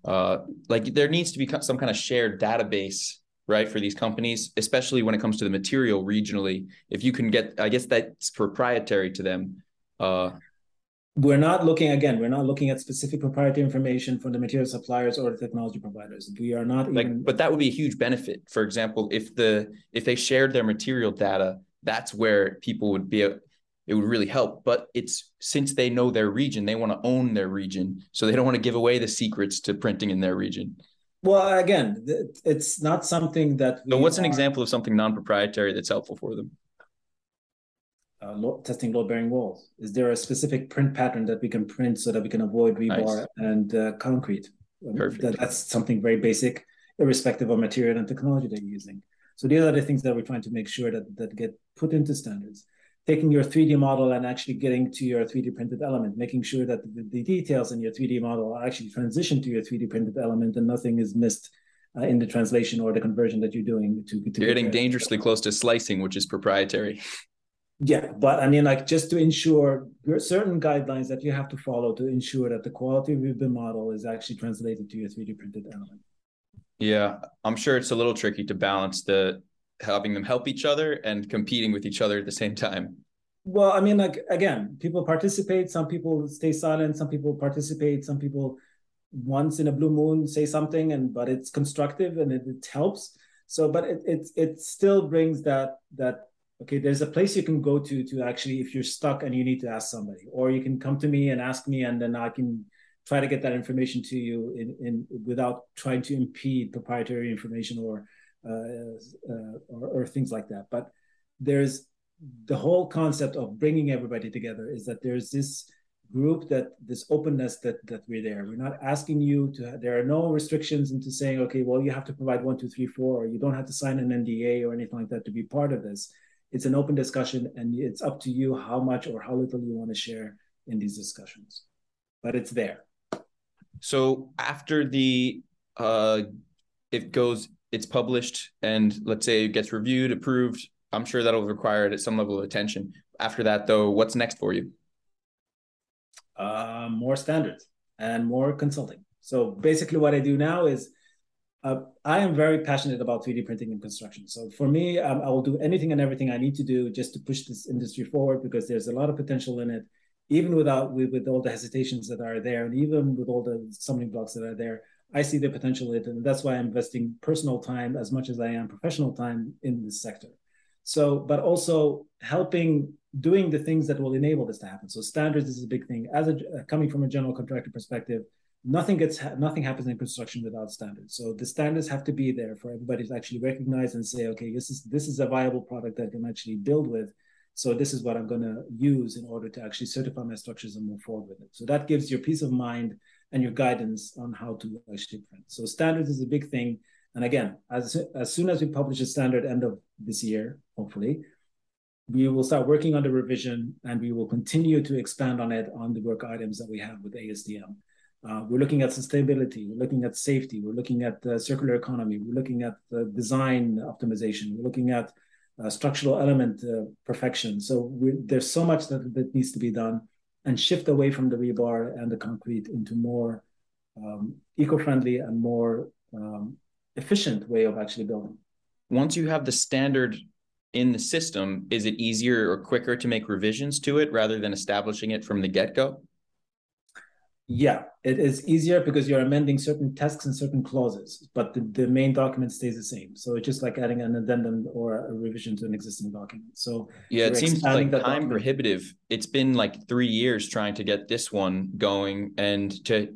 Like there needs to be some kind of shared database, right, for these companies, especially when it comes to the material regionally. If you can get, I guess that's proprietary to them. We're not looking at specific proprietary information from the material suppliers or the technology providers. We are not even... But that would be a huge benefit. For example, if they shared their material data, that's where people would be, it would really help. But it's since they know their region, they want to own their region. So they don't want to give away the secrets to printing in their region. Well, again, it's not something that... So what's an example of something non-proprietary that's helpful for them? Testing load-bearing walls. Is there a specific print pattern that we can print so that we can avoid rebar and concrete? Perfect. That's something very basic, irrespective of material and technology that you're using. So these are the things that we're trying to make sure that get put into standards. Taking your 3D model and actually getting to your 3D printed element, making sure that the details in your 3D model are actually transitioned to your 3D printed element and nothing is missed in the translation or the conversion that you're doing. You're getting dangerously close to slicing, which is proprietary. Yeah, but I mean, like, just to ensure there are certain guidelines that you have to follow to ensure that the quality of the model is actually translated to your 3D printed element. Yeah, I'm sure it's a little tricky to balance having them help each other and competing with each other at the same time. Well, I mean, like, again, people participate. Some people stay silent. Some people participate. Some people once in a blue moon say something, but it's constructive and it helps. So, but it still brings that. Okay, there's a place you can go to actually, if you're stuck and you need to ask somebody, or you can come to me and ask me, and then I can try to get that information to you without trying to impede proprietary information or things like that. But there's the whole concept of bringing everybody together is that there's this group, this openness that we're there. We're not asking you to, there are no restrictions into saying, okay, well, you have to provide 1, 2, 3, 4, or you don't have to sign an NDA or anything like that to be part of this. It's an open discussion, and it's up to you how much or how little you want to share in these discussions, but it's there. So after the it goes, it's published, and let's say it gets reviewed, approved, I'm sure that'll require it at some level of attention. After that, though, what's next for you? More standards and more consulting. So basically what I do now is I am very passionate about 3D printing and construction. So for me, I will do anything and everything I need to do just to push this industry forward, because there's a lot of potential in it, even without with all the hesitations that are there, and even with all the stumbling blocks that are there. I see the potential in it, and that's why I'm investing personal time as much as I am professional time in this sector. So, but also helping doing the things that will enable this to happen. So standards is a big thing. As a, coming from a general contractor perspective, nothing happens in construction without standards. So the standards have to be there for everybody to actually recognize and say, okay, this is a viable product that I can actually build with. So this is what I'm going to use in order to actually certify my structures and move forward with it. So that gives your peace of mind and your guidance on how to actually print. So standards is a big thing. And again, as soon as we publish a standard end of this year, hopefully, we will start working on the revision, and we will continue to expand on it on the work items that we have with ASTM. We're looking at sustainability, we're looking at safety, we're looking at the circular economy, we're looking at the design optimization, we're looking at structural element perfection. So there's so much that needs to be done, and shift away from the rebar and the concrete into more eco-friendly and more efficient way of actually building. Once you have the standard in the system, is it easier or quicker to make revisions to it rather than establishing it from the get-go? Yeah, it is easier because you're amending certain tasks and certain clauses, but the main document stays the same. So it's just like adding an addendum or a revision to an existing document. So yeah, it seems like time prohibitive. It's been like 3 years trying to get this one going, and to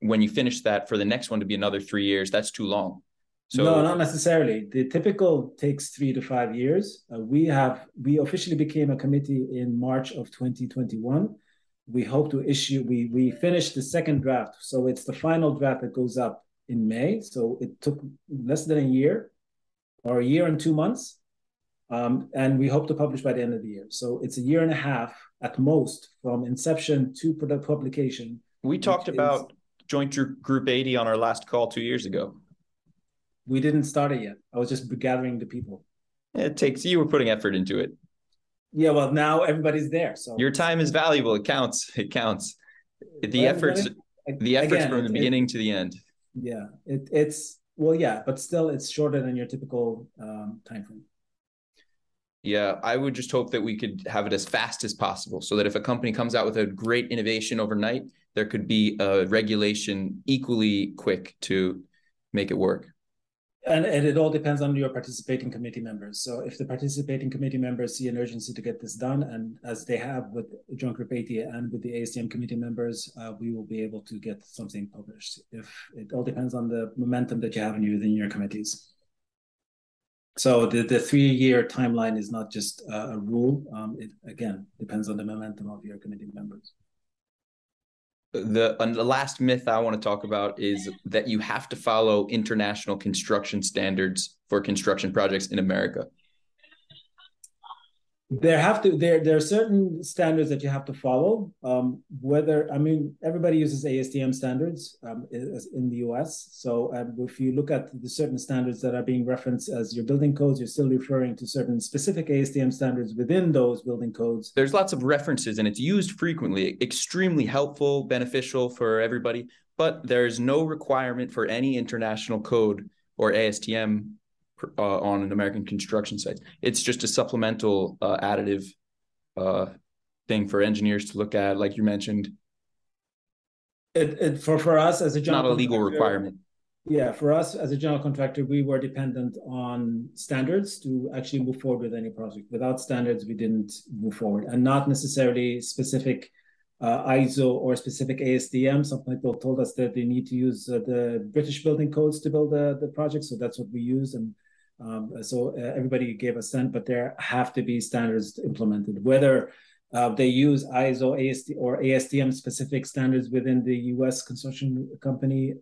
when you finish that, for the next one to be another 3 years, that's too long. So no, not necessarily. The typical takes 3 to 5 years. We officially became a committee in March of 2021. We hope to issue, we finished the second draft. So it's the final draft that goes up in May. So it took less than a year, or a year and 2 months. And we hope to publish by the end of the year. So it's a year and a half at most from inception to product publication. We talked about Joint Group 80 on our last call 2 years ago. We didn't start it yet. I was just gathering the people. It takes, you were putting effort into it. Yeah, well, now everybody's there. So your time is valuable. It counts. It counts. The efforts from the beginning to the end. Yeah, it's well, yeah, but still, it's shorter than your typical time frame. Yeah, I would just hope that we could have it as fast as possible, so that if a company comes out with a great innovation overnight, there could be a regulation equally quick to make it work. And it all depends on your participating committee members. So if the participating committee members see an urgency to get this done, and as they have with Joint Group 80 and with the ASTM committee members, we will be able to get something published. If it all depends on the momentum that you have within your committees. So the 3 year timeline is not just a rule. It again depends on the momentum of your committee members. The last myth I want to talk about is that you have to follow international construction standards for construction projects in America. There are certain standards that you have to follow. Everybody uses ASTM standards in the US. So if you look at the certain standards that are being referenced as your building codes, you're still referring to certain specific ASTM standards within those building codes. There's lots of references, and it's used frequently, extremely helpful, beneficial for everybody, but there's no requirement for any international code or ASTM on an American construction site. It's just a supplemental additive thing for engineers to look at, like you mentioned. For us as a general, not a legal requirement. Yeah, for us as a general contractor, we were dependent on standards to actually move forward with any project. Without standards, we didn't move forward, and not necessarily specific ISO or specific ASTM. Some people told us that they need to use the British building codes to build the project, so that's what we used. And everybody gave a stand, but there have to be standards implemented. Whether they use ISO, AST, or ASTM-specific standards within the U.S. construction company,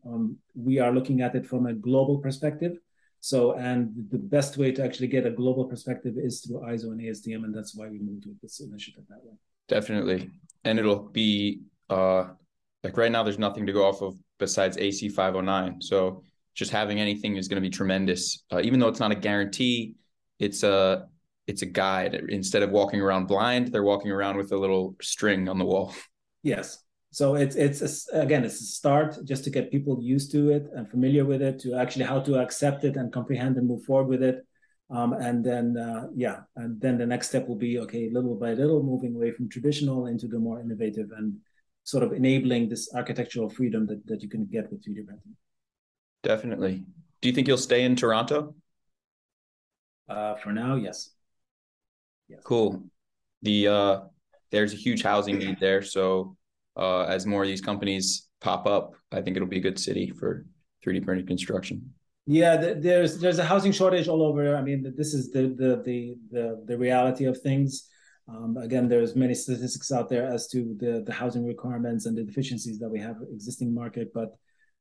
we are looking at it from a global perspective. So, and the best way to actually get a global perspective is through ISO and ASTM, and that's why we moved with this initiative that way. Definitely. And it'll be, like right now, there's nothing to go off of besides AC509. So just having anything is going to be tremendous. Even though it's not a guarantee, it's a guide. Instead of walking around blind, they're walking around with a little string on the wall. Yes. So it's a start just to get people used to it and familiar with it, to actually how to accept it and comprehend and move forward with it. And then the next step will be, okay, little by little, moving away from traditional into the more innovative and sort of enabling this architectural freedom that you can get with 3D printing. Definitely. Do you think you'll stay in Toronto? For now, yes. Cool. There's a huge housing need there. So as more of these companies pop up, I think it'll be a good city for 3D printed construction. Yeah, there's a housing shortage all over. I mean, this is the reality of things. Again, there's many statistics out there as to the housing requirements and the deficiencies that we have existing market. But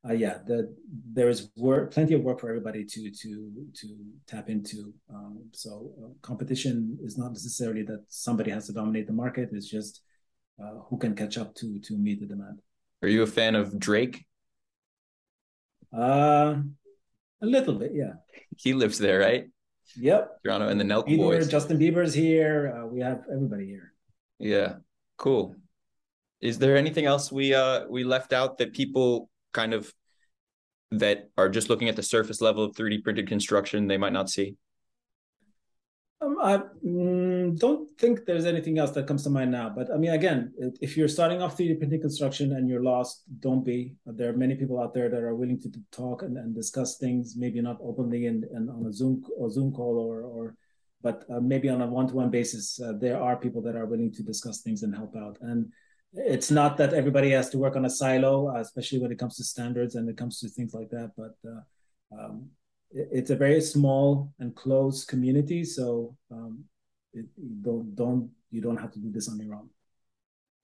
there is plenty of work for everybody to tap into. So competition is not necessarily that somebody has to dominate the market. It's just who can catch up to meet the demand. Are you a fan of Drake? A little bit, yeah. He lives there, right? Yep. Toronto and the Nelk Boys. Justin Bieber's here. We have everybody here. Yeah, cool. Is there anything else we left out that people kind of that are just looking at the surface level of 3D printed construction they might not see? I don't think there's anything else that comes to mind now. But I mean, again, if you're starting off 3D printing construction and you're lost, don't be. There are many people out there that are willing to talk and discuss things, maybe not openly and on a Zoom call but maybe on a one-to-one basis. There are people that are willing to discuss things and help out. And it's not that everybody has to work on a silo, especially when it comes to standards and it comes to things like that. But it's a very small and close community, so you don't have to do this on your own.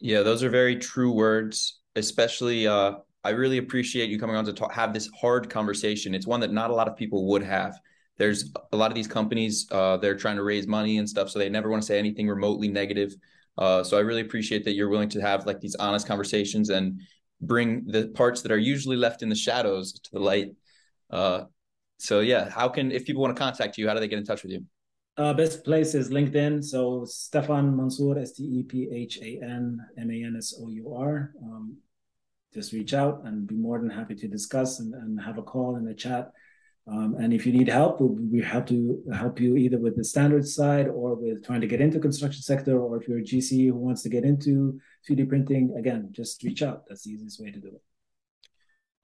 Yeah, those are very true words. Especially, I really appreciate you coming on to have this hard conversation. It's one that not a lot of people would have. There's a lot of these companies; they're trying to raise money and stuff, so they never want to say anything remotely negative. So I really appreciate that you're willing to have like these honest conversations and bring the parts that are usually left in the shadows to the light. So yeah, if people want to contact you, how do they get in touch with you? Best place is LinkedIn. So Stephan Mansour, StephanMansour. Just reach out and be more than happy to discuss and have a call and a chat. And if you need help, we have to help you either with the standards side or with trying to get into construction sector, or if you're a GC who wants to get into 3D printing, again, just reach out. That's the easiest way to do it.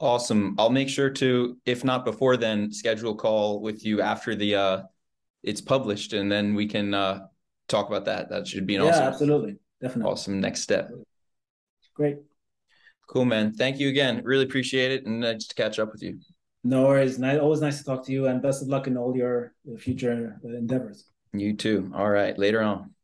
Awesome. I'll make sure to, if not before then, schedule a call with you after it's published, and then we can talk about that. That should be an awesome. Yeah, absolutely. Definitely. Awesome next step. Great. Cool, man. Thank you again. Really appreciate it. And just to catch up with you. No worries. Always nice to talk to you, and best of luck in all your future endeavors. You too. All right. Later on.